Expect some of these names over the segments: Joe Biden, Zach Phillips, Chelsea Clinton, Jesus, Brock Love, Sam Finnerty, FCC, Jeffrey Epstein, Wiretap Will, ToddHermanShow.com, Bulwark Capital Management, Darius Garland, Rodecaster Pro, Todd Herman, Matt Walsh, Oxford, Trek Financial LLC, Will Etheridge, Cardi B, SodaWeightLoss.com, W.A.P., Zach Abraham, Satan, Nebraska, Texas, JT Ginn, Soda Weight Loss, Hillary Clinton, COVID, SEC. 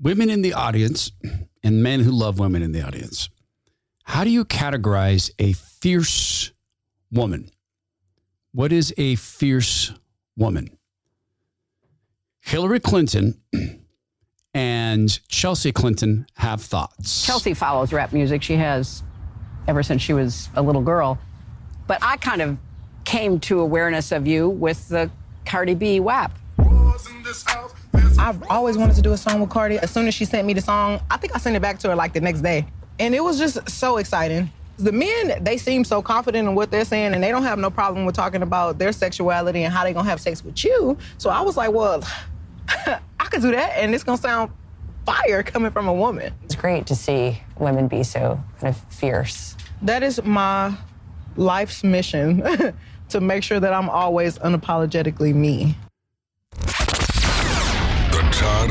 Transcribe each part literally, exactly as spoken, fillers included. women in the audience and men who love women in the audience, how do you categorize a fierce woman? What is a fierce woman? Hillary Clinton and Chelsea Clinton have thoughts. Chelsea follows rap music. She has ever since she was a little girl. But I kind of came to awareness of you with the Cardi B W A P. I've always wanted to do a song with Cardi. As soon as she sent me the song, I think I sent it back to her like the next day. And it was just so exciting. The men, they seem so confident in what they're saying, and they don't have no problem with talking about their sexuality and how they gonna have sex with you. So I was like, well, I could do that, and it's gonna sound fire coming from a woman. It's great to see women be so kind of fierce. That is my life's mission, to make sure that I'm always unapologetically me. Todd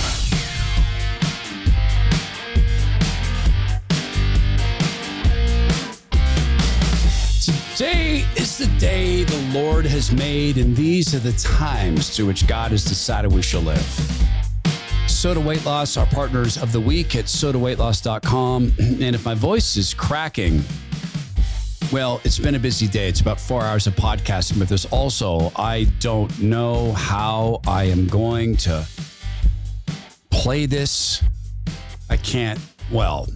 Today is the day the Lord has made, and these are the times to which God has decided we shall live. Soda Weight Loss, our partners of the week at Soda Weight Loss dot com. And if my voice is cracking, well, it's been a busy day. It's about four hours of podcasting, but there's also, I don't know how I am going to play this. I can't, well...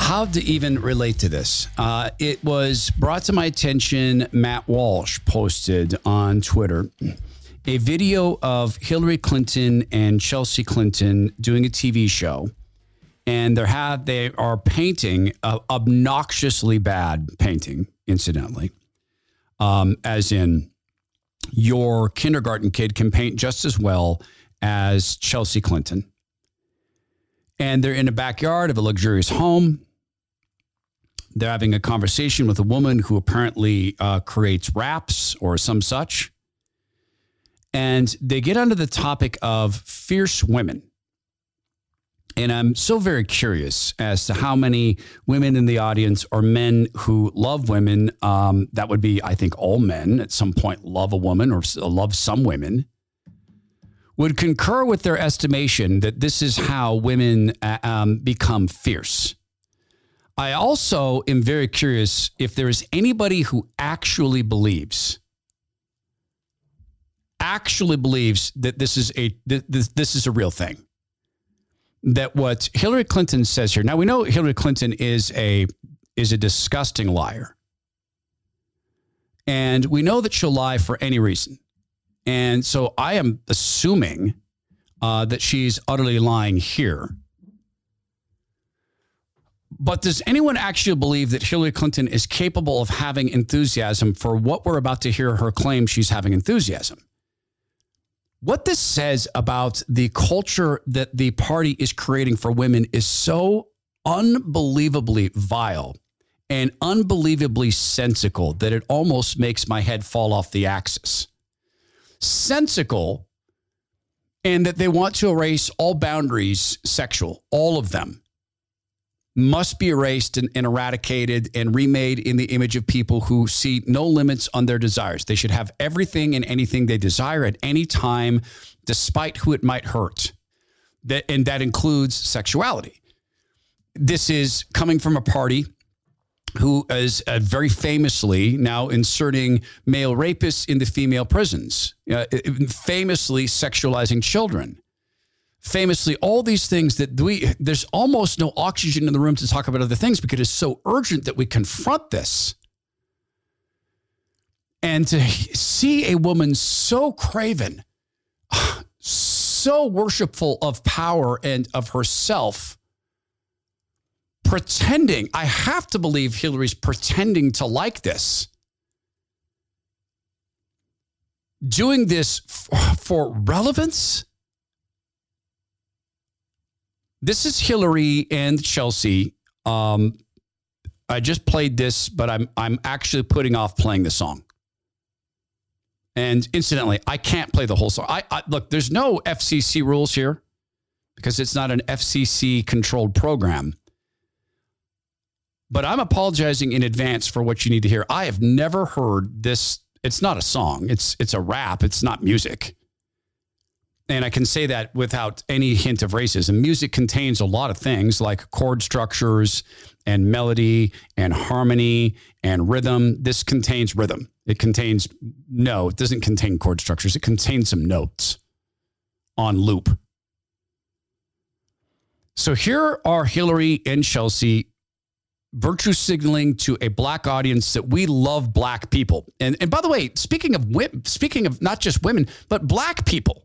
How to even relate to this? Uh, it was brought to my attention. Matt Walsh posted on Twitter a video of Hillary Clinton and Chelsea Clinton doing a T V show, and they're have they are painting uh, obnoxiously bad painting, incidentally, um, as in your kindergarten kid can paint just as well as Chelsea Clinton. And they're in the backyard of a luxurious home. They're having a conversation with a woman who apparently uh, creates raps or some such. And they get onto the topic of fierce women. And I'm so very curious as to how many women in the audience or men who love women. Um, that would be, I think, all men at some point love a woman or love some women. Would concur with their estimation that this is how women um, become fierce. I also am very curious if there is anybody who actually believes, actually believes that this is a this, this is a real thing. That what Hillary Clinton says here. Now we know Hillary Clinton is a is a disgusting liar, and we know that she'll lie for any reason. And so I am assuming uh, that she's utterly lying here. But does anyone actually believe that Hillary Clinton is capable of having enthusiasm for what we're about to hear her claim she's having enthusiasm? What this says about the culture that the party is creating for women is so unbelievably vile and unbelievably sensical that it almost makes my head fall off the axis. Sensical, and that they want to erase all boundaries, sexual, all of them must be erased and, and eradicated and remade in the image of people who see no limits on their desires. They should have everything and anything they desire at any time, despite who it might hurt. That, and that includes sexuality. This is coming from a party who is uh, very famously now inserting male rapists into female prisons, uh, famously sexualizing children, famously all these things that we, there's almost no oxygen in the room to talk about other things because it's so urgent that we confront this. And to see a woman so craven, so worshipful of power and of herself, pretending, I have to believe Hillary's pretending to like this. Doing this f- for relevance? This is Hillary and Chelsea um, I just played this, but I'm I'm actually putting off playing the song. And incidentally, I can't play the whole song. I, I look, there's no F C C rules here because it's not an F C C controlled program. But I'm apologizing in advance for what you need to hear. I have never heard this. It's not a song. It's it's a rap. It's not music. And I can say that without any hint of racism. Music contains a lot of things like chord structures and melody and harmony and rhythm. This contains rhythm. It contains, no, it doesn't contain chord structures. It contains some notes on loop. So here are Hillary and Chelsea virtue signaling to a black audience that we love black people. And and by the way, speaking of women, speaking of not just women, but black people,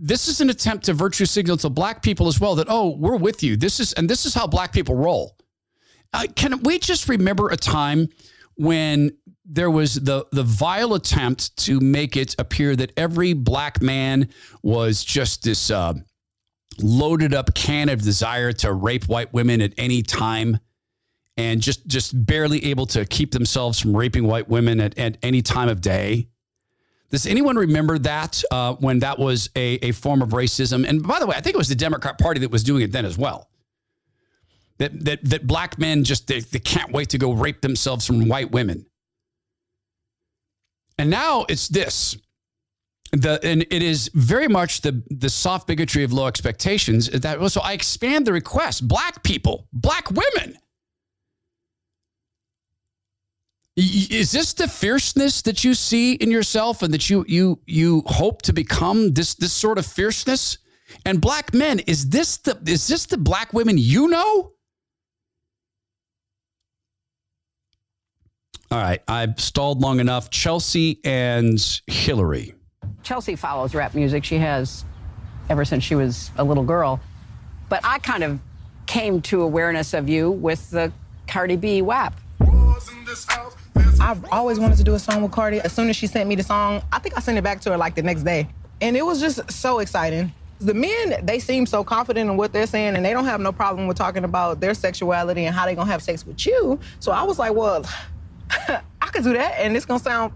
this is an attempt to virtue signal to black people as well that, oh, we're with you. This is, and this is how black people roll. Uh, can we just remember a time when there was the, the vile attempt to make it appear that every black man was just this, uh, loaded up can of desire to rape white women at any time and just, just barely able to keep themselves from raping white women at, at any time of day. Does anyone remember that uh, when that was a, a form of racism? And by the way, I think it was the Democrat Party that was doing it then as well. That that that black men just, they, they can't wait to go rape themselves from white women. And now it's this. The, and it is very much the, the soft bigotry of low expectations. That, so I expand the request. Black people, black women. Is this the fierceness that you see in yourself and that you you you hope to become, this this sort of fierceness? And black men, is this the is this the black women you know? All right, I've stalled long enough. Chelsea and Hillary. Chelsea follows rap music. She has ever since she was a little girl. But I kind of came to awareness of you with the Cardi B W A P. I've always wanted to do a song with Cardi. As soon as she sent me the song, I think I sent it back to her like the next day. And it was just so exciting. The men, they seem so confident in what they're saying and they don't have no problem with talking about their sexuality and how they gonna have sex with you. So I was like, well, I could do that and it's gonna sound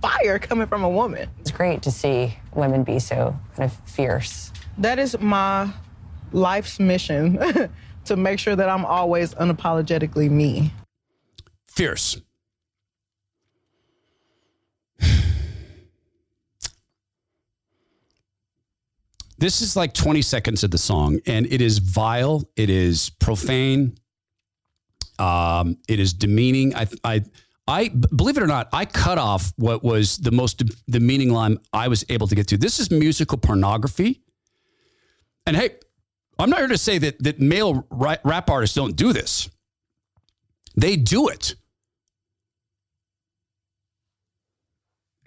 fire coming from a woman. It's great to see women be so kind of fierce. That is my life's mission, to make sure that I'm always unapologetically me. Fierce. This is like twenty seconds of the song, and it is vile. It is profane. Um, it is demeaning. I, I, I believe it or not, I cut off what was the most demeaning line I was able to get to. This is musical pornography. And hey, I'm not here to say that that male rap artists don't do this. They do it.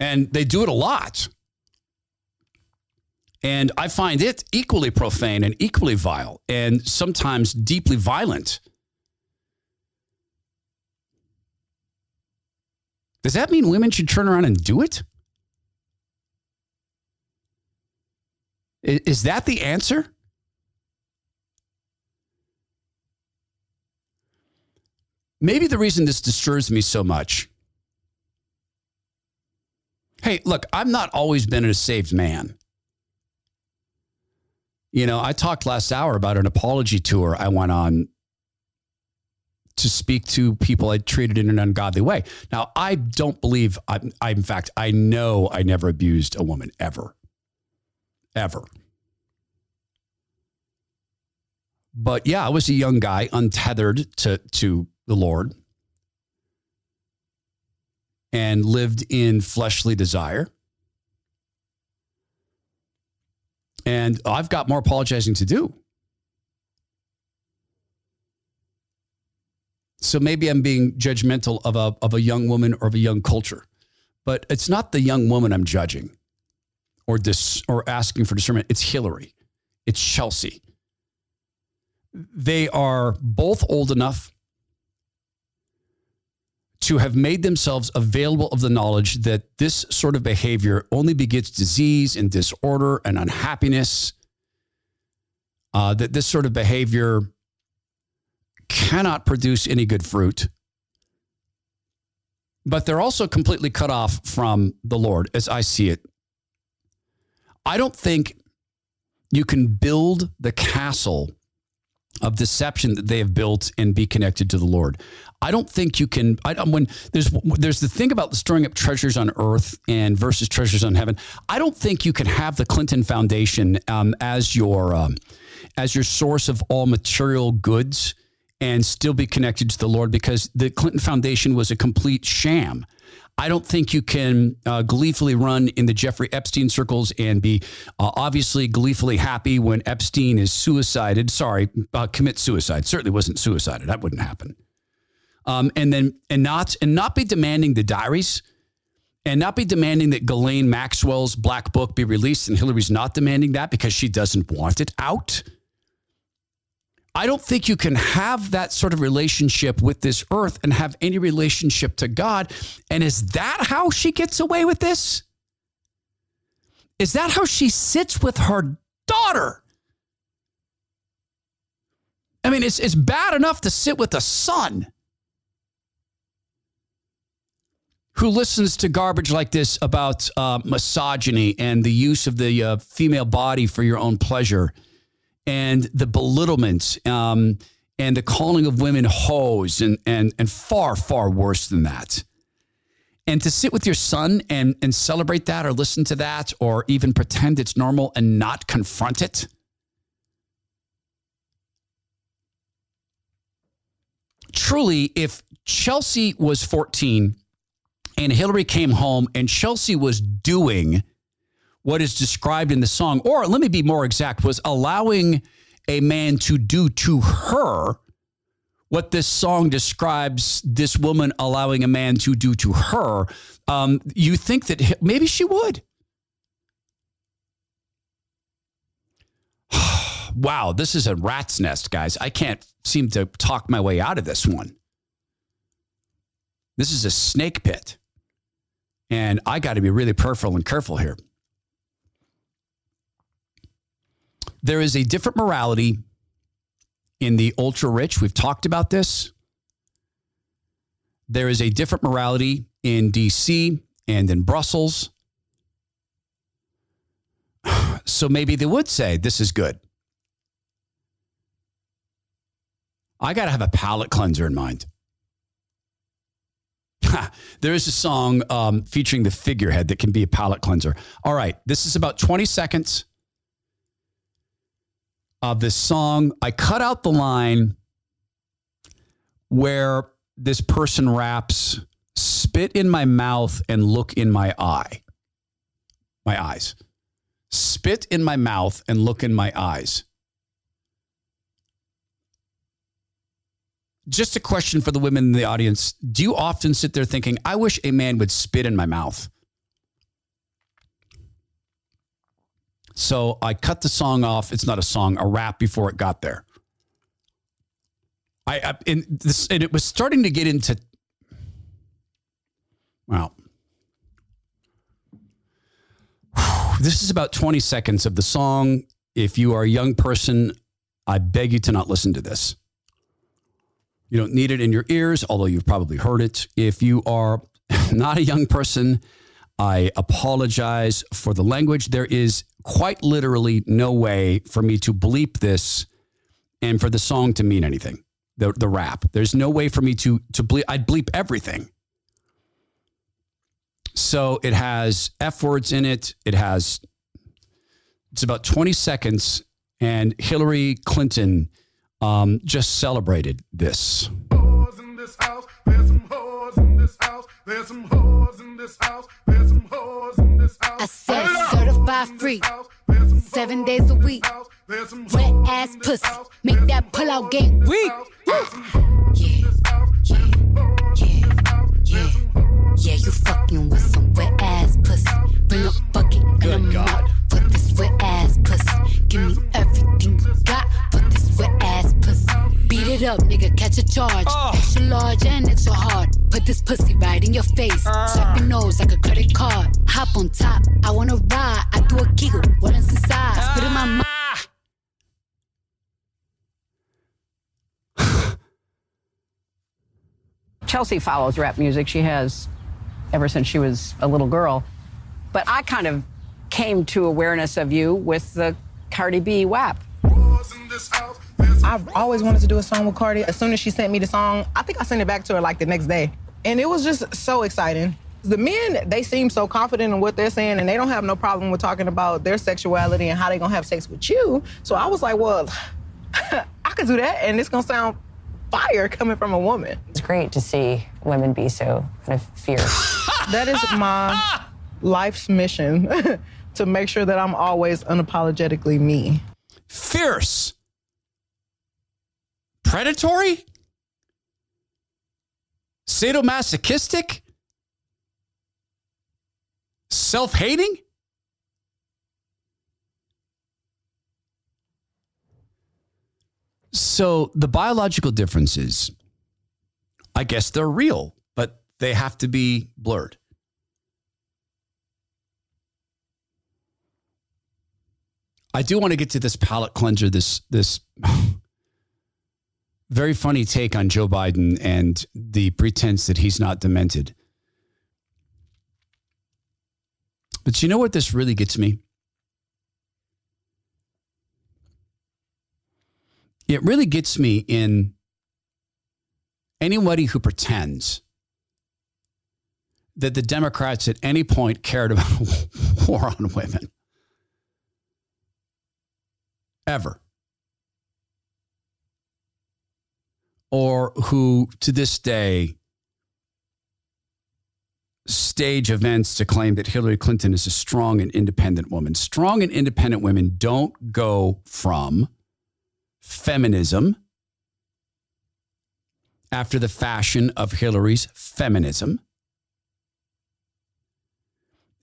And they do it a lot. And I find it equally profane and equally vile and sometimes deeply violent. Does that mean women should turn around and do it? Is that the answer? Maybe the reason this disturbs me so much. Hey, look, I've not always been a saved man. You know, I talked last hour about an apology tour I went on to speak to people I treated in an ungodly way. Now, I don't believe, I, I in fact, I know I never abused a woman ever, ever. But yeah, I was a young guy, untethered to, to the Lord and lived in fleshly desire. And I've got more apologizing to do. So maybe I'm being judgmental of a, of a young woman or of a young culture, but it's not the young woman I'm judging or dis, or asking for discernment. It's Hillary. It's Chelsea. They are both old enough to have made themselves available of the knowledge that this sort of behavior only begets disease and disorder and unhappiness, uh, that this sort of behavior cannot produce any good fruit, but they're also completely cut off from the Lord as I see it. I don't think you can build the castle of deception that they have built and be connected to the Lord. I don't think you can, I, when there's, there's the thing about storing up treasures on earth and versus treasures on heaven. I don't think you can have the Clinton Foundation um, as your, um, as your source of all material goods and still be connected to the Lord, because the Clinton Foundation was a complete sham. I don't think you can uh, gleefully run in the Jeffrey Epstein circles and be uh, obviously gleefully happy when Epstein is suicided. Sorry, uh, commit suicide. Certainly wasn't suicided. That wouldn't happen. Um, and then and not and not be demanding the diaries, and not be demanding that Ghislaine Maxwell's black book be released. And Hillary's not demanding that because she doesn't want it out. I don't think you can have that sort of relationship with this earth and have any relationship to God. And is that how she gets away with this? Is that how she sits with her daughter? I mean, it's, it's bad enough to sit with a son who listens to garbage like this about uh, misogyny and the use of the uh, female body for your own pleasure, and the belittlement um, and the calling of women hoes and, and, and far, far worse than that. And to sit with your son and, and celebrate that or listen to that or even pretend it's normal and not confront it. Truly, if Chelsea was fourteen and Hillary came home and Chelsea was doing what is described in the song, or let me be more exact, was allowing a man to do to her what this song describes this woman allowing a man to do to her, um, you think that maybe she would. Wow, this is a rat's nest, guys. I can't seem to talk my way out of this one. This is a snake pit. And I got to be really prayerful and careful here. There is a different morality in the ultra rich. We've talked about this. There is a different morality in D C and in Brussels. So maybe they would say, this is good. I got to have a palate cleanser in mind. There is a song um, featuring the figurehead that can be a palate cleanser. All right. This is about twenty seconds. Of this song. I cut out the line where this person raps, spit in my mouth and look in my eye. My eyes. Spit in my mouth and look in my eyes. Just a question for the women in the audience. Do you often sit there thinking, I wish a man would spit in my mouth? So I cut the song off. It's not a song, a rap before it got there. I, I and, this, and it was starting to get into, wow. This is about twenty seconds of the song. If you are a young person, I beg you to not listen to this. You don't need it in your ears, although you've probably heard it. If you are not a young person, I apologize for the language. There is quite literally no way for me to bleep this and for the song to mean anything. The the rap. There's no way for me to, to bleep. I'd bleep everything. So it has F words in it. It has, it's about twenty seconds, and Hillary Clinton um, just celebrated this. Whores in this house. There's some whores in this house. There's some whores in this house. There's some whores in this house. I said certified freak, seven days a week. Wet ass pussy, make that pull out game weak. Yeah, yeah, yeah, yeah. Yeah, you fucking with some wet ass pussy. Bring a bucket and a mop for this wet ass pussy. Give me everything you got for this wet ass pussy. Beat it up, nigga, catch a charge. Oh. Extra large and extra hard. Put this pussy right in your face. Uh. Swipe your nose like a credit card. Hop on top, I wanna ride. I do a giggle, what is inside? Spit in my mouth. Chelsea follows rap music. She has ever since she was a little girl. But I kind of came to awareness of you with the Cardi B W A P. I've always wanted to do a song with Cardi. As soon as she sent me the song, I think I sent it back to her like the next day. And it was just so exciting. The men, they seem so confident in what they're saying, and they don't have no problem with talking about their sexuality and how they're going to have sex with you. So I was like, well, I could do that, and it's going to sound fire coming from a woman. It's great to see women be so kind of fierce. That is my life's mission, to make sure that I'm always unapologetically me. Fierce. Predatory? Sadomasochistic? Self-hating? So the biological differences, I guess they're real, but they have to be blurred. I do want to get to this palate cleanser, this this very funny take on Joe Biden and the pretense that he's not demented. But you know what this really gets me? It really gets me in anybody who pretends that the Democrats at any point cared about a war on women. Ever. Or who, to this day, stage events to claim that Hillary Clinton is a strong and independent woman. Strong and independent women don't go from feminism after the fashion of Hillary's feminism.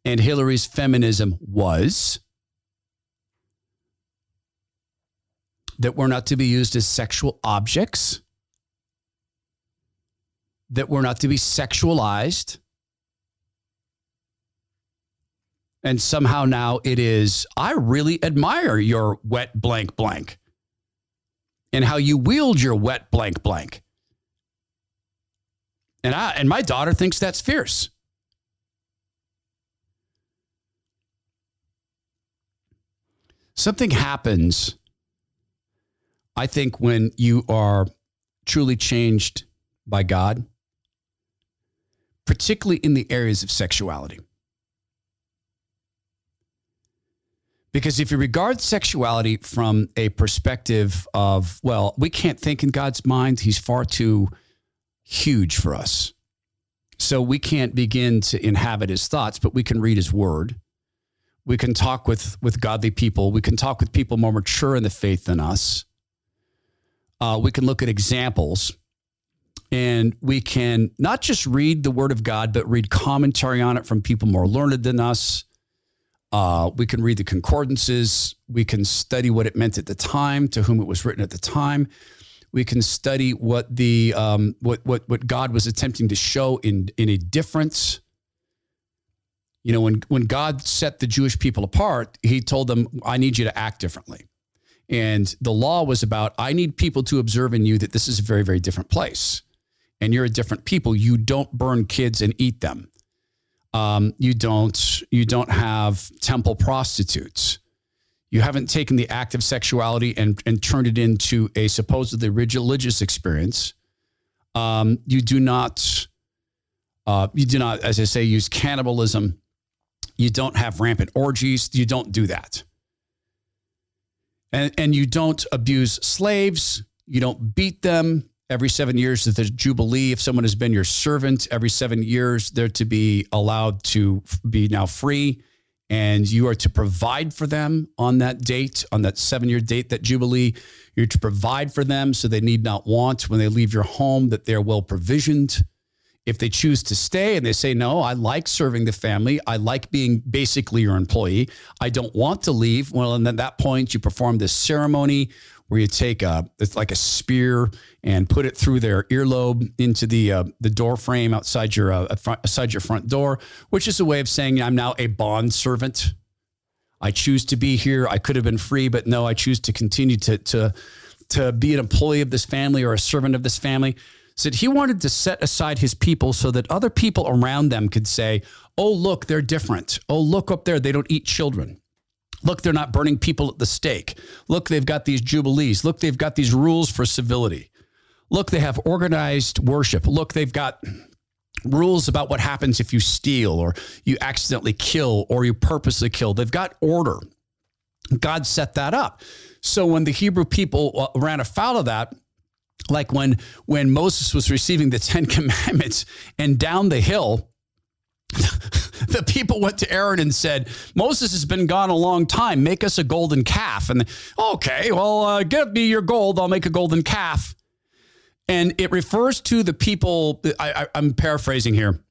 And Hillary's feminism was that we're not to be used as sexual objects, that we're not to be sexualized. And somehow now it is, I really admire your wet blank blank and how you wield your wet blank blank. And I, and my daughter thinks that's fierce. Something happens, I think, when you are truly changed by God, particularly in the areas of sexuality. Because if you regard sexuality from a perspective of, well, we can't think in God's mind, he's far too huge for us. So we can't begin to inhabit his thoughts, but we can read his word. We can talk with, with godly people. We can talk with people more mature in the faith than us. Uh, we can look at examples, and we can not just read the word of God, but read commentary on it from people more learned than us. Uh, we can read the concordances. We can study what it meant at the time, to whom it was written at the time. We can study what the um, what what what God was attempting to show in in a difference. You know, when when God set the Jewish people apart, he told them, "I need you to act differently," and the law was about, "I need people to observe in you that this is a very, very different place, and you're a different people. You don't burn kids and eat them." Um, you don't, you don't have temple prostitutes. You haven't taken the act of sexuality and, and turned it into a supposedly religious experience. Um, you do not, uh, you do not, as I say, use cannibalism. You don't have rampant orgies. You don't do that. And, and you don't abuse slaves. You don't beat them. Every seven years that there's Jubilee, if someone has been your servant, every seven years they're to be allowed to be now free, and you are to provide for them on that date, on that seven-year date, that Jubilee. You're to provide for them so they need not want when they leave your home, that they're well provisioned. If they choose to stay and they say, no, I like serving the family, I like being basically your employee, I don't want to leave. Well, and at that point you perform this ceremony where you take a, it's like a spear and put it through their earlobe into the uh, the door frame outside your uh, front, outside your front door, which is a way of saying I'm now a bond servant. I choose to be here. I could have been free, but no, I choose to continue to to to be an employee of this family or a servant of this family. said he wanted to set aside his people so that other people around them could say, oh, look, they're different. Oh, look up there. They don't eat children. Look, they're not burning people at the stake. Look, they've got these jubilees. Look, they've got these rules for civility. Look, they have organized worship. Look, they've got rules about what happens if you steal or you accidentally kill or you purposely kill. They've got order. God set that up. So when the Hebrew people ran afoul of that, like when, when Moses was receiving the Ten Commandments and down the hill, the people went to Aaron and said, Moses has been gone a long time. Make us a golden calf. And okay, well, uh, give me your gold. I'll make a golden calf. And it refers to the people, I, I, I'm paraphrasing here,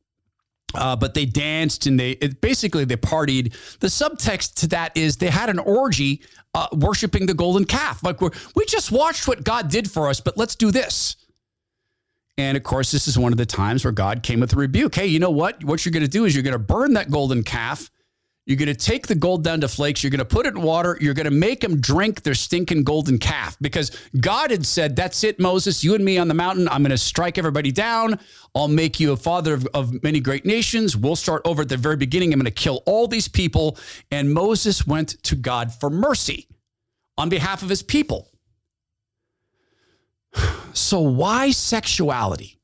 uh, but they danced and they it, basically they partied. The subtext to that is they had an orgy uh, worshiping the golden calf. Like we're, we just watched what God did for us, but let's do this. And of course, this is one of the times where God came with a rebuke. Hey, you know what? What you're going to do is you're going to burn that golden calf. You're going to take the gold down to flakes. You're going to put it in water. You're going to make them drink their stinking golden calf because God had said, that's it, Moses, you and me on the mountain. I'm going to strike everybody down. I'll make you a father of, of many great nations. We'll start over at the very beginning. I'm going to kill all these people. And Moses went to God for mercy on behalf of his people. So why sexuality?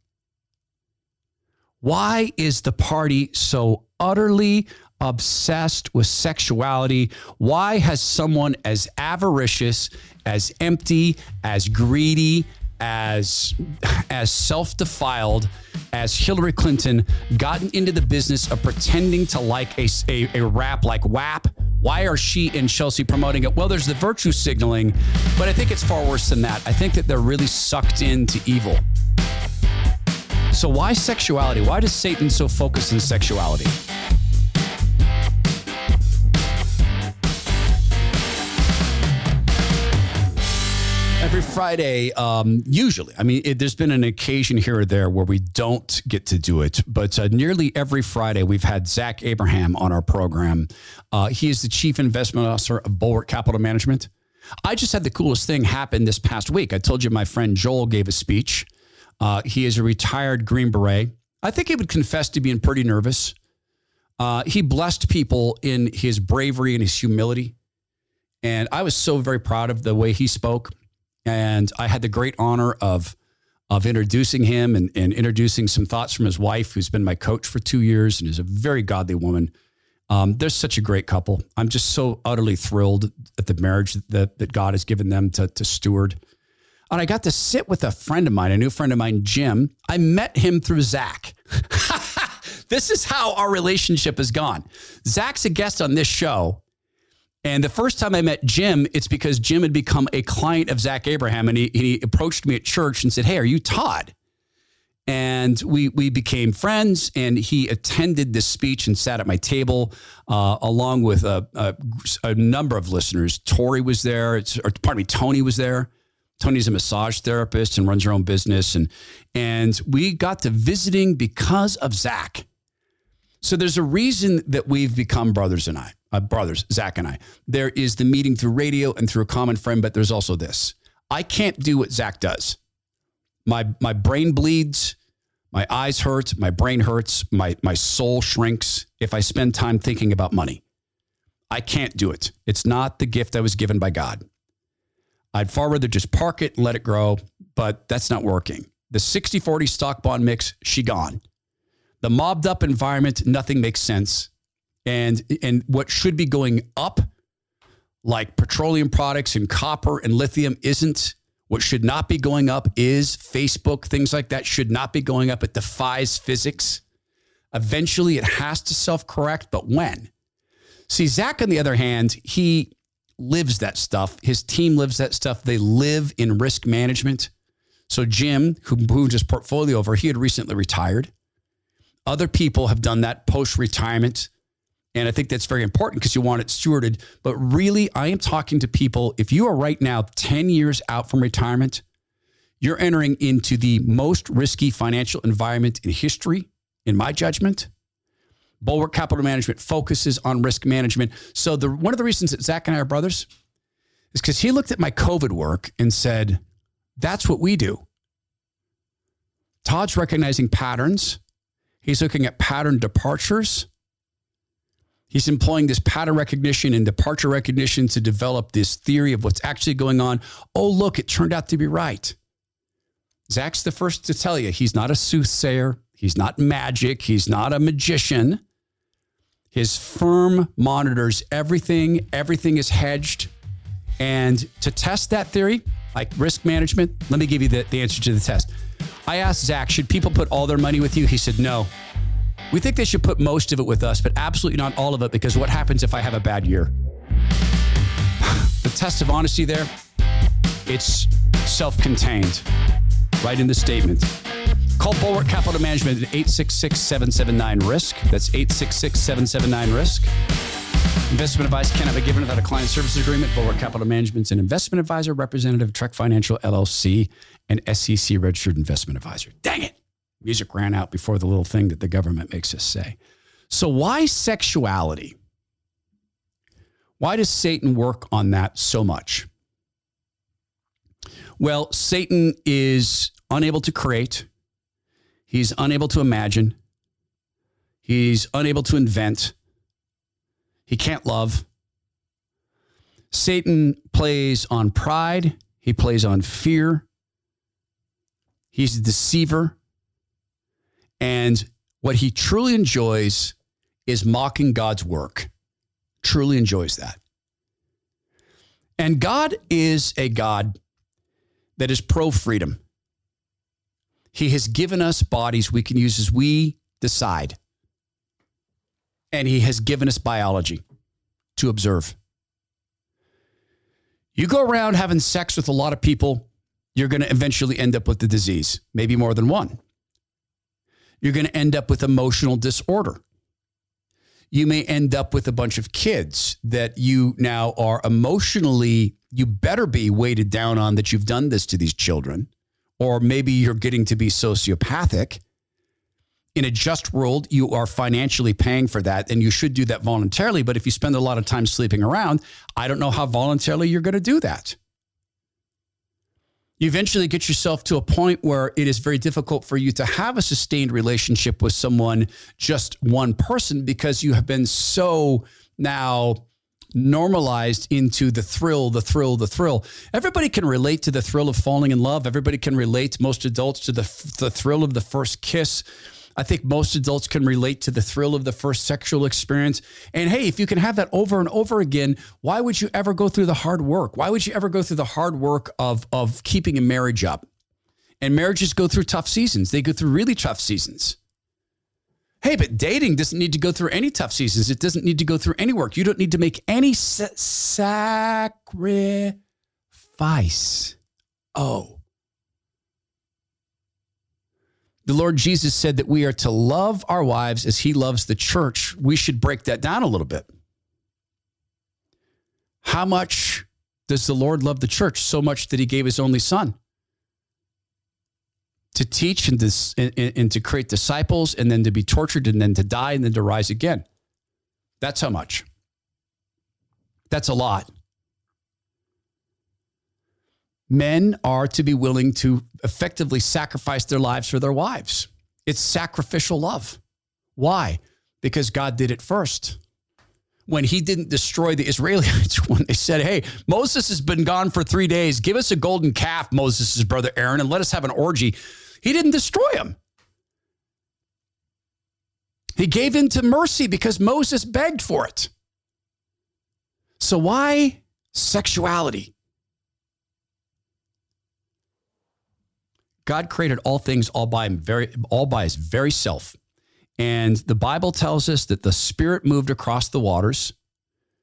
Why is the party so utterly obsessed with sexuality? Why has someone as avaricious, as empty, as greedy, as, as self-defiled as Hillary Clinton gotten into the business of pretending to like a, a, a rap like W A P? Why are she and Chelsea promoting it? Well, there's the virtue signaling, but I think it's far worse than that. I think that they're really sucked into evil. So why sexuality? Why does Satan so focus on sexuality? Every Friday, um, usually, I mean, it, there's been an occasion here or there where we don't get to do it, but uh, nearly every Friday we've had Zach Abraham on our program. Uh, he is the chief investment officer of Bulwark Capital Management. I just had the coolest thing happen this past week. I told you my friend Joel gave a speech. Uh, he is a retired Green Beret. I think he would confess to being pretty nervous. Uh, he blessed people in his bravery and his humility. And I was so very proud of the way he spoke. And I had the great honor of of introducing him and, and introducing some thoughts from his wife, who's been my coach for two years and is a very godly woman. Um, they're such a great couple. I'm just so utterly thrilled at the marriage that, that God has given them to, to steward. And I got to sit with a friend of mine, a new friend of mine, Jim. I met him through Zach. This is how our relationship has gone. Zach's a guest on this show. And the first time I met Jim, it's because Jim had become a client of Zach Abraham, and he, he approached me at church and said, hey, are you Todd? And we we became friends, and he attended this speech and sat at my table uh, along with a, a, a number of listeners. Tori was there, it's, or pardon me, Tony was there. Tony's a massage therapist and runs her own business. And, and we got to visiting because of Zach. So there's a reason that we've become brothers and I. Uh, brothers, Zach and I. There is the meeting through radio and through a common friend, but there's also this. I can't do what Zach does. My my brain bleeds, my eyes hurt, my brain hurts, my my soul shrinks if I spend time thinking about money. I can't do it. It's not the gift I was given by God. I'd far rather just park it and let it grow, but that's not working. The sixty forty stock bond mix, she gone. The mobbed up environment, nothing makes sense. And and what should be going up, like petroleum products and copper and lithium, isn't. What should not be going up is Facebook. Things like that should not be going up. It defies physics. Eventually, it has to self-correct, but when? See, Zach, on the other hand, he lives that stuff. His team lives that stuff. They live in risk management. So Jim, who moved his portfolio over, he had recently retired. Other people have done that post-retirement. And I think that's very important because you want it stewarded. But really, I am talking to people. If you are right now ten years out from retirement, you're entering into the most risky financial environment in history, in my judgment. Bulwark Capital Management focuses on risk management. So the one of the reasons that Zach and I are brothers is because he looked at my COVID work and said, that's what we do. Todd's recognizing patterns. He's looking at pattern departures. He's employing this pattern recognition and departure recognition to develop this theory of what's actually going on. Oh, look, it turned out to be right. Zach's the first to tell you he's not a soothsayer. He's not magic. He's not a magician. His firm monitors everything. Everything is hedged. And to test that theory, like risk management, let me give you the, the answer to the test. I asked Zach, should people put all their money with you? He said, no. We think they should put most of it with us, but absolutely not all of it, because what happens if I have a bad year? The test of honesty there, it's self-contained, right in the statement. Call Bulwark Capital Management at eight six six, seven seven nine, risk. That's eight six six, seven seven nine, risk. Investment advice cannot be given without a client services agreement. Bulwark Capital Management is an investment advisor, representative of Trek Financial L L C, and S E C registered investment advisor. Dang it. Music ran out before the little thing that the government makes us say. So why sexuality? Why does Satan work on that so much? Well, Satan is unable to create. He's unable to imagine. He's unable to invent. He can't love. Satan plays on pride. He plays on fear. He's a deceiver. And what he truly enjoys is mocking God's work. Truly enjoys that. And God is a God that is pro-freedom. He has given us bodies we can use as we decide. And he has given us biology to observe. You go around having sex with a lot of people, you're going to eventually end up with the disease, maybe more than one. You're going to end up with emotional disorder. You may end up with a bunch of kids that you now are emotionally, you better be weighted down on that you've done this to these children, or maybe you're getting to be sociopathic. In a just world, you are financially paying for that, and you should do that voluntarily. But if you spend a lot of time sleeping around, I don't know how voluntarily you're going to do that. You eventually get yourself to a point where it is very difficult for you to have a sustained relationship with someone, just one person, because you have been so now normalized into the thrill, the thrill, the thrill. Everybody can relate to the thrill of falling in love. Everybody can relate, most adults, to the, the thrill of the first kiss. I think most adults can relate to the thrill of the first sexual experience. And hey, if you can have that over and over again, why would you ever go through the hard work? Why would you ever go through the hard work of, of keeping a marriage up? And marriages go through tough seasons. They go through really tough seasons. Hey, but dating doesn't need to go through any tough seasons. It doesn't need to go through any work. You don't need to make any sa- sacrifice. Oh. The Lord Jesus said that we are to love our wives as he loves the church. We should break that down a little bit. How much does the Lord love the church? So much that he gave his only son to teach and to, and, and to create disciples, and then to be tortured, and then to die, and then to rise again. That's how much. That's a lot. Men are to be willing to effectively sacrifice their lives for their wives. It's sacrificial love. Why? Because God did it first. When he didn't destroy the Israelites, when they said, hey, Moses has been gone for three days. Give us a golden calf, Moses' brother Aaron, and let us have an orgy. He didn't destroy him. He gave in to mercy because Moses begged for it. So why sexuality? God created all things all by him, very, all by his very self. And the Bible tells us that the Spirit moved across the waters.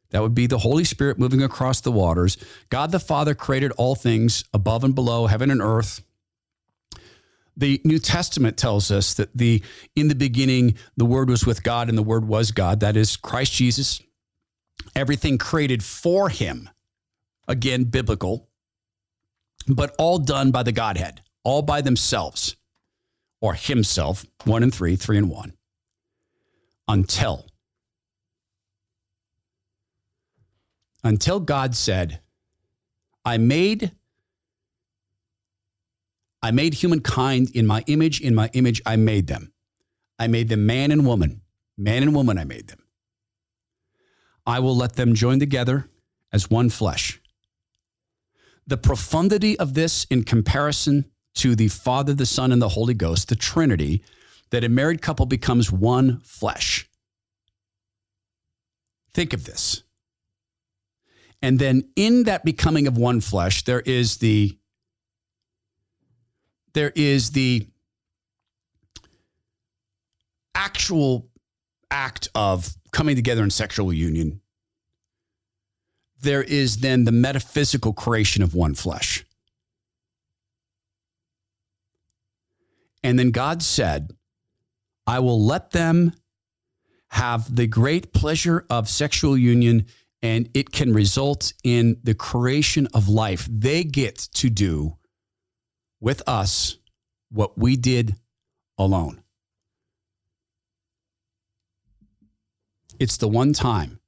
That would be the Holy Spirit moving across the waters. God the Father created all things above and below, heaven and earth. The New Testament tells us that the in the beginning, the Word was with God and the Word was God. That is Christ Jesus. Everything created for him. Again, biblical. But all done by the Godhead. All by themselves, or himself, one and three, three and one, until, until God said, I made, I made humankind in my image. In my image, I made them. I made them man and woman. Man and woman, I made them. I will let them join together as one flesh. The profundity of this in comparison to the Father, the Son, and the Holy Ghost, the Trinity, that a married couple becomes one flesh. Think of this. And then in that becoming of one flesh, there is the, there is the actual act of coming together in sexual union. There is then the metaphysical creation of one flesh. And then God said, I will let them have the great pleasure of sexual union, and it can result in the creation of life. They get to do with us what we did alone. It's the one time.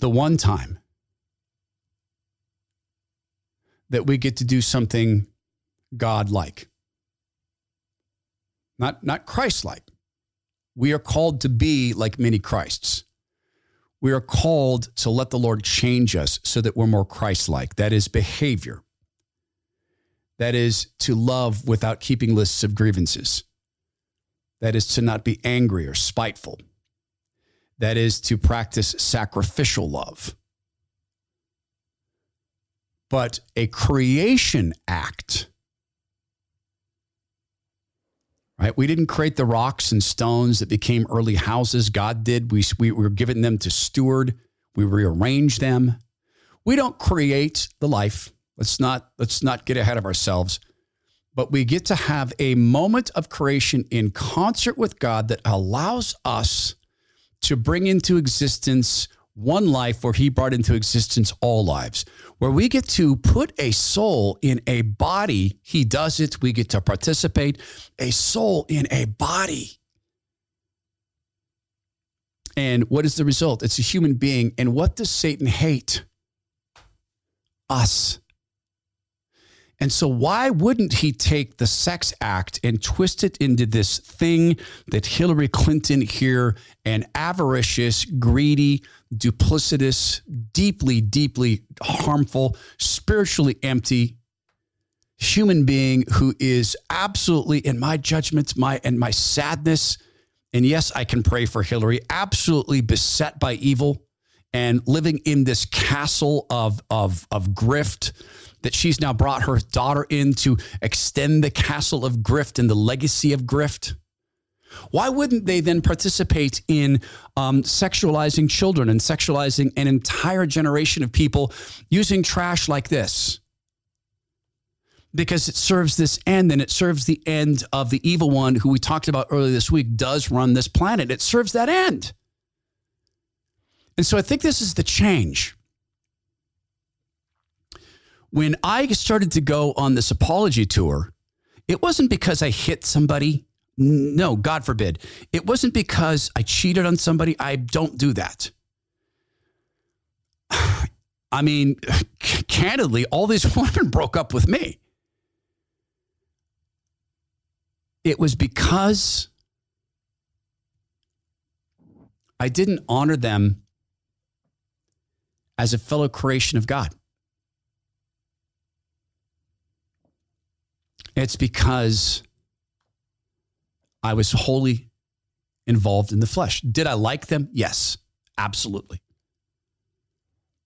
The one time that we get to do something God-like. Not, not Christ-like. We are called to be like many Christs. We are called to let the Lord change us so that we're more Christ-like. That is behavior. That is to love without keeping lists of grievances. That is to not be angry or spiteful. That is to practice sacrificial love. But a creation act, right? We didn't create the rocks and stones that became early houses. God did. We, we were given them to steward. We rearranged them. We don't create the life. Let's not, let's not get ahead of ourselves. But we get to have a moment of creation in concert with God that allows us to bring into existence one life where he brought into existence all lives, where we get to put a soul in a body. He does it. We get to participate. A soul in a body. And what is the result? It's a human being. And what does Satan hate? Us. And so why wouldn't he take the sex act and twist it into this thing that Hillary Clinton here, an avaricious, greedy, duplicitous, deeply, deeply harmful, spiritually empty human being who is absolutely, in my judgment, my and my sadness, and yes, I can pray for Hillary, absolutely beset by evil and living in this castle of, of, of grift, that she's now brought her daughter in to extend the castle of grift and the legacy of grift. Why wouldn't they then participate in um, sexualizing children and sexualizing an entire generation of people using trash like this? Because it serves this end, and it serves the end of the evil one who we talked about earlier this week does run this planet. It serves that end. And so I think this is the change. When I started to go on this apology tour, it wasn't because I hit somebody. No, God forbid. It wasn't because I cheated on somebody. I don't do that. I mean, candidly, all these women broke up with me. It was because I didn't honor them as a fellow creation of God. It's because I was wholly involved in the flesh. Did I like them? Yes, absolutely.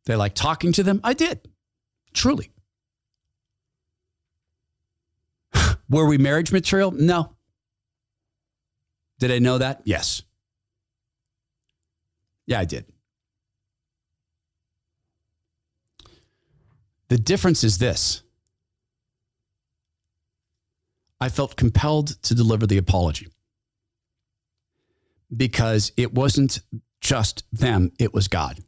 Did I like talking to them? I did, truly. Were we marriage material? No. Did I know that? Yes. Yeah, I did. The difference is this. I felt compelled to deliver the apology because it wasn't just them, it was God.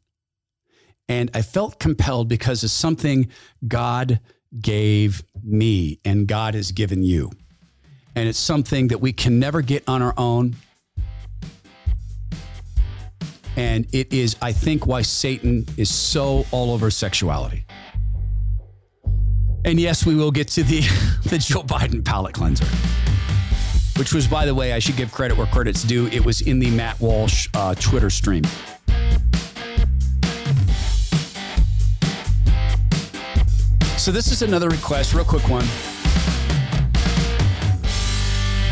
And I felt compelled because it's something God gave me and God has given you. And it's something that we can never get on our own. And it is, I think, why Satan is so all over sexuality. And yes, we will get to the, the Joe Biden palate cleanser, which was, by the way, I should give credit where credit's due. It was in the Matt Walsh uh, Twitter stream. So this is another request, real quick one.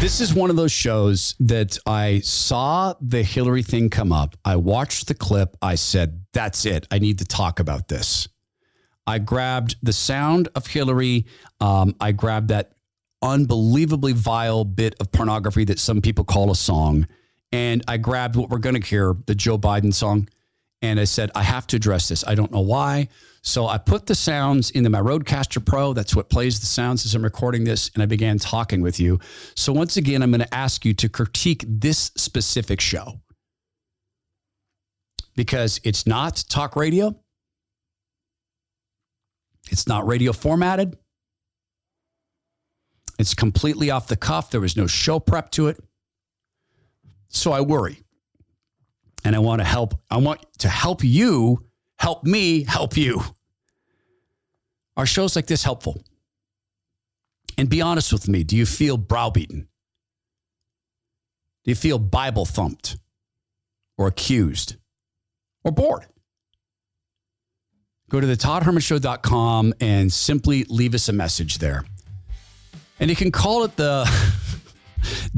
This is one of those shows that I saw the Hillary thing come up. I watched the clip. I said, that's it. I need to talk about this. I grabbed the sound of Hillary. Um, I grabbed that unbelievably vile bit of pornography that some people call a song. And I grabbed what we're going to hear, the Joe Biden song. And I said, I have to address this. I don't know why. So I put the sounds into my Rodecaster Pro. That's what plays the sounds as I'm recording this. And I began talking with you. So once again, I'm going to ask you to critique this specific show because it's not talk radio. It's not radio formatted. It's completely off the cuff. There was no show prep to it. So I worry. And I want to help. I want to help you, help me, help you. Are shows like this helpful? And be honest with me. Do you feel browbeaten? Do you feel Bible thumped or accused or bored? Go to the Todd Herman Show dot com and simply leave us a message there. And you can call it the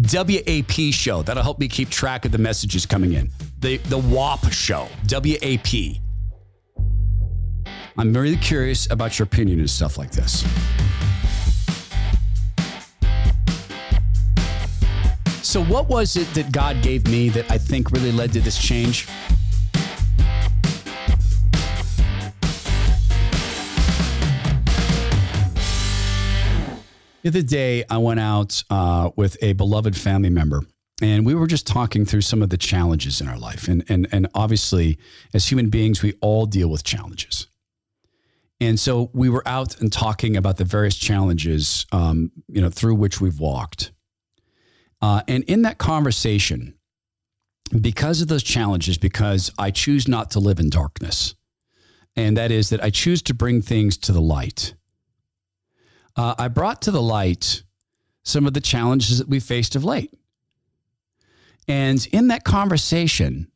W A P show. That'll help me keep track of the messages coming in. The the W A P show, W A P. I'm really curious about your opinion and stuff like this. So what was it that God gave me that I think really led to this change? The other day, I went out uh, with a beloved family member, and we were just talking through some of the challenges in our life. And, and, and obviously, as human beings, we all deal with challenges. And so we were out and talking about the various challenges, um, you know, through which we've walked. Uh, and in that conversation, because of those challenges, because I choose not to live in darkness, and that is that I choose to bring things to the light. Uh, I brought to the light some of the challenges that we faced of late. And in that conversation,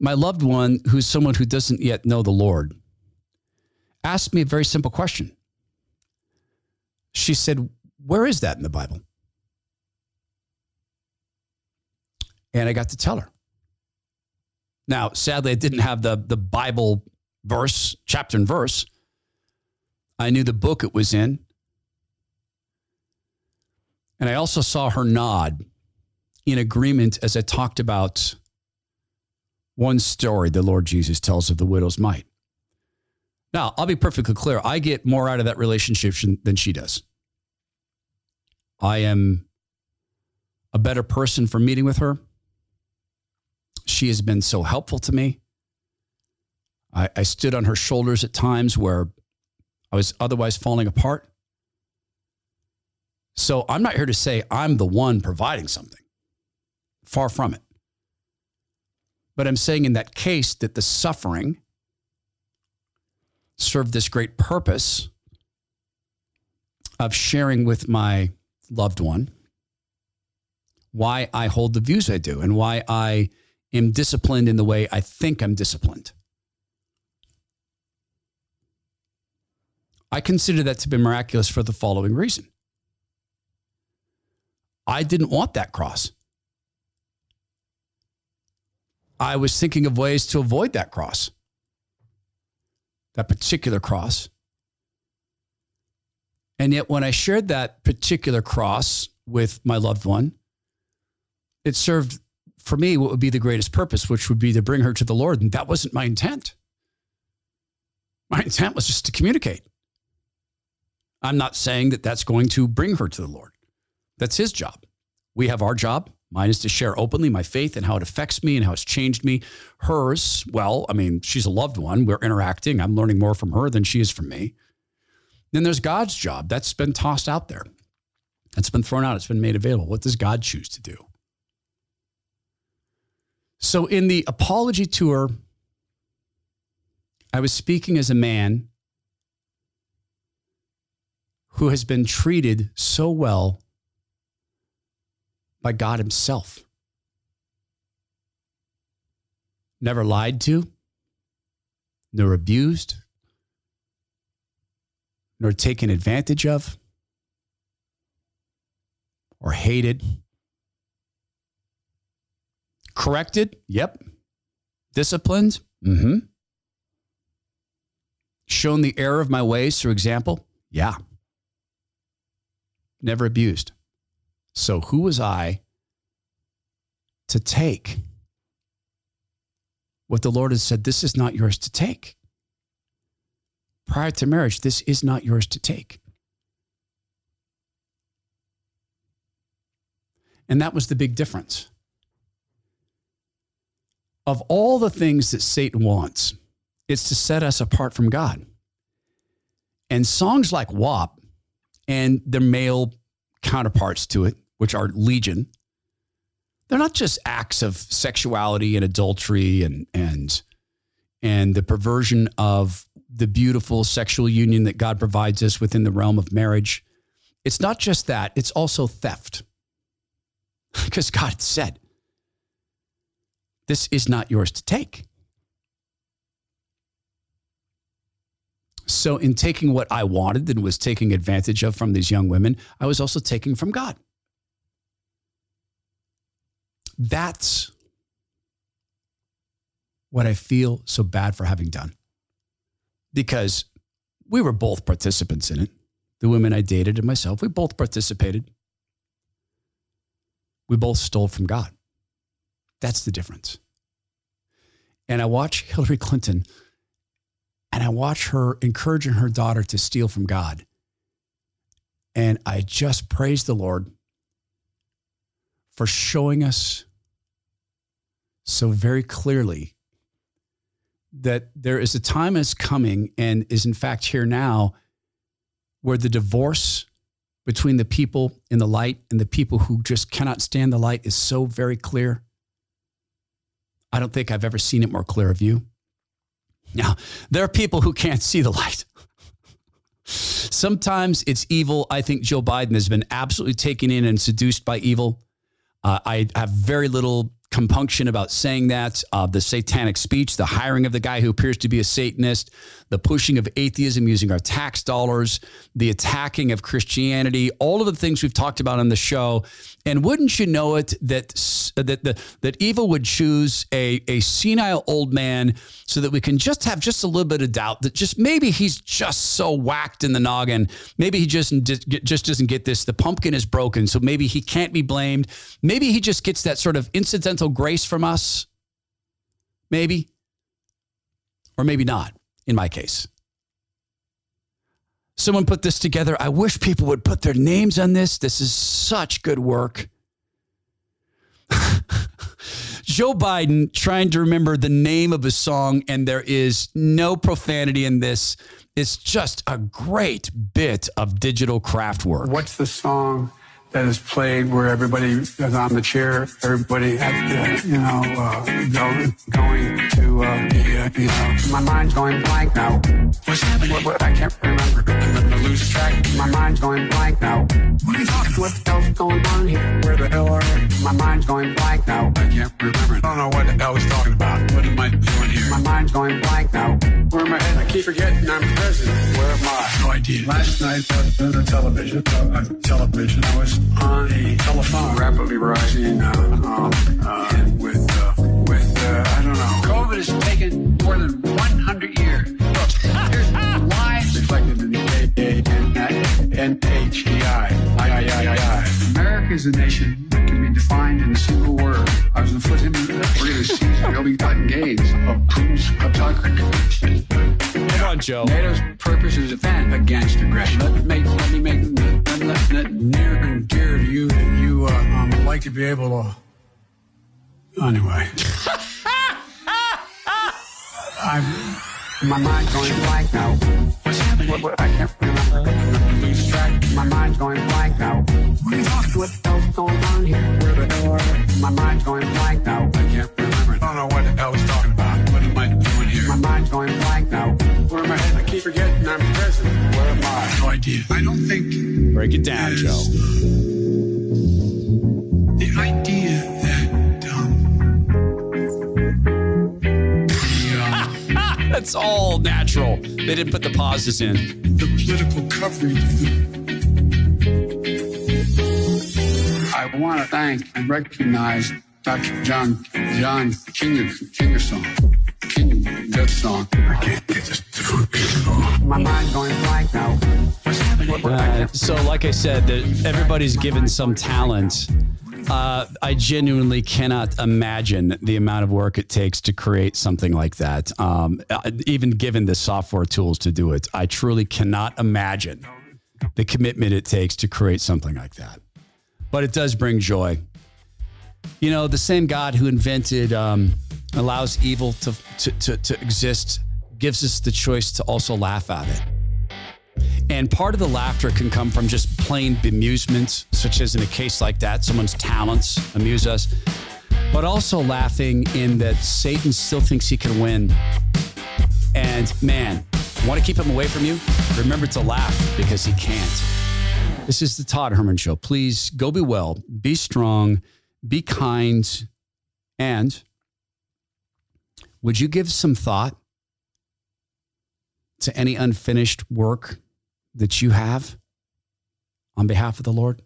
my loved one, who's someone who doesn't yet know the Lord, asked me a very simple question. She said, where is that in the Bible? And I got to tell her. Now, sadly, I didn't have the, the Bible verse, chapter and verse. I knew the book it was in. And I also saw her nod in agreement as I talked about one story the Lord Jesus tells of the widow's mite. Now, I'll be perfectly clear. I get more out of that relationship than she does. I am a better person for meeting with her. She has been so helpful to me. I, I stood on her shoulders at times where I was otherwise falling apart. So I'm not here to say I'm the one providing something. Far from it. But I'm saying in that case that the suffering served this great purpose of sharing with my loved one why I hold the views I do and why I am disciplined in the way I think I'm disciplined. I consider that to be miraculous for the following reason. I didn't want that cross. I was thinking of ways to avoid that cross, that particular cross. And yet when I shared that particular cross with my loved one, it served for me what would be the greatest purpose, which would be to bring her to the Lord. And that wasn't my intent. My intent was just to communicate. I'm not saying that that's going to bring her to the Lord. That's his job. We have our job. Mine is to share openly my faith and how it affects me and how it's changed me. Hers, well, I mean, she's a loved one. We're interacting. I'm learning more from her than she is from me. Then there's God's job. That's been tossed out there. That's been thrown out. It's been made available. What does God choose to do? So in the apology tour, I was speaking as a man who has been treated so well by God himself. Never lied to, nor abused, nor taken advantage of, or hated. Corrected, yep. Disciplined, mm-hmm. Shown the error of my ways through example, yeah. Never abused. So who was I to take what the Lord has said, this is not yours to take? Prior to marriage, this is not yours to take. And that was the big difference. Of all the things that Satan wants, it's to set us apart from God. And songs like W A P and their male counterparts to it, which are legion, they're not just acts of sexuality and adultery and and and the perversion of the beautiful sexual union that God provides us within the realm of marriage. It's not just that, it's also theft. Because God said, this is not yours to take. So in taking what I wanted and was taking advantage of from these young women, I was also taking from God. That's what I feel so bad for having done. Because we were both participants in it. The women I dated and myself, we both participated. We both stole from God. That's the difference. And I watch Hillary Clinton and I watch her encouraging her daughter to steal from God. And I just praise the Lord for showing us so very clearly that there is a time that's coming and is in fact here now where the divorce between the people in the light and the people who just cannot stand the light is so very clear. I don't think I've ever seen it more clear of you. Now, there are people who can't see the light. Sometimes it's evil. I think Joe Biden has been absolutely taken in and seduced by evil. Uh, I have very little compunction about saying that. Uh, the satanic speech, the hiring of the guy who appears to be a Satanist, the pushing of atheism using our tax dollars, the attacking of Christianity, all of the things we've talked about on the show. And wouldn't you know it that that that, that evil would choose a, a senile old man so that we can just have just a little bit of doubt that just maybe he's just so whacked in the noggin. Maybe he just, just doesn't get this. The pumpkin is broken, so maybe he can't be blamed. Maybe he just gets that sort of incidental grace from us, maybe, or maybe not, in my case. Someone put this together. I wish people would put their names on this. This is such good work. Joe Biden trying to remember the name of a song, and there is no profanity in this. It's just a great bit of digital craft work. What's the song that is played where everybody is on the chair, everybody, has, uh, you know, uh, go, going to, uh, the, uh, you know, my mind's going blank now. What's happening? What, what, I can't remember. I'm going to lose track. My mind's going blank now. What are you talking about? What the hell's going on here? Where the hell are you? My mind's going blank now. I can't remember. I don't know what the hell I was talking about. What am I doing here? My mind's going blank now. Where am I heading? I keep forgetting I'm president. Where am I? No idea. Last night on the television, uh, television, I was on a telephone rapidly rising uh, um, uh, with, uh, with uh, I don't know. COVID has taken more than one hundred years. There's lives reflected in the N H E I. America is a nation that can be defined in a single word. I was inflicting we're going to see really gotten gains of Putin's autocracy. Come on, Joe. NATO's purpose is defense against aggression. Let me make, let me make that near and dear to you that you uh, um, like to be able to. Anyway. I'm. My mind's going blank now. What's happening? What, what, I can't remember. I lose track. My mind's going blank now. What are you talking? What the hell's going on here? Where the hell are you? My mind's going blank now. I can't remember. I don't know what the hell I was talking about. What am I doing here? My mind's going blank now. Where am I heading? I keep forgetting I'm president. Where am I? No idea. I don't think Break it down, Joe. The idea that um, the, uh, that's all natural. They didn't put the pauses in. The political coverage. I want to thank and recognize Doctor John John King Kingersong. Good song. I can't get this to my mind's going blank now. What's happening? Uh, so, like I said, everybody's given some talent. Uh, I genuinely cannot imagine the amount of work it takes to create something like that. Um, even given the software tools to do it, I truly cannot imagine the commitment it takes to create something like that. But it does bring joy. You know, the same God who invented, um, allows evil to, to, to, to exist, gives us the choice to also laugh at it. And part of the laughter can come from just plain bemusement, such as in a case like that, someone's talents amuse us, but also laughing in that Satan still thinks he can win. And man, want to keep him away from you? Remember to laugh because he can't. This is the Todd Herman Show. Please go be well, be strong, be kind, and would you give some thought to any unfinished work that you have on behalf of the Lord?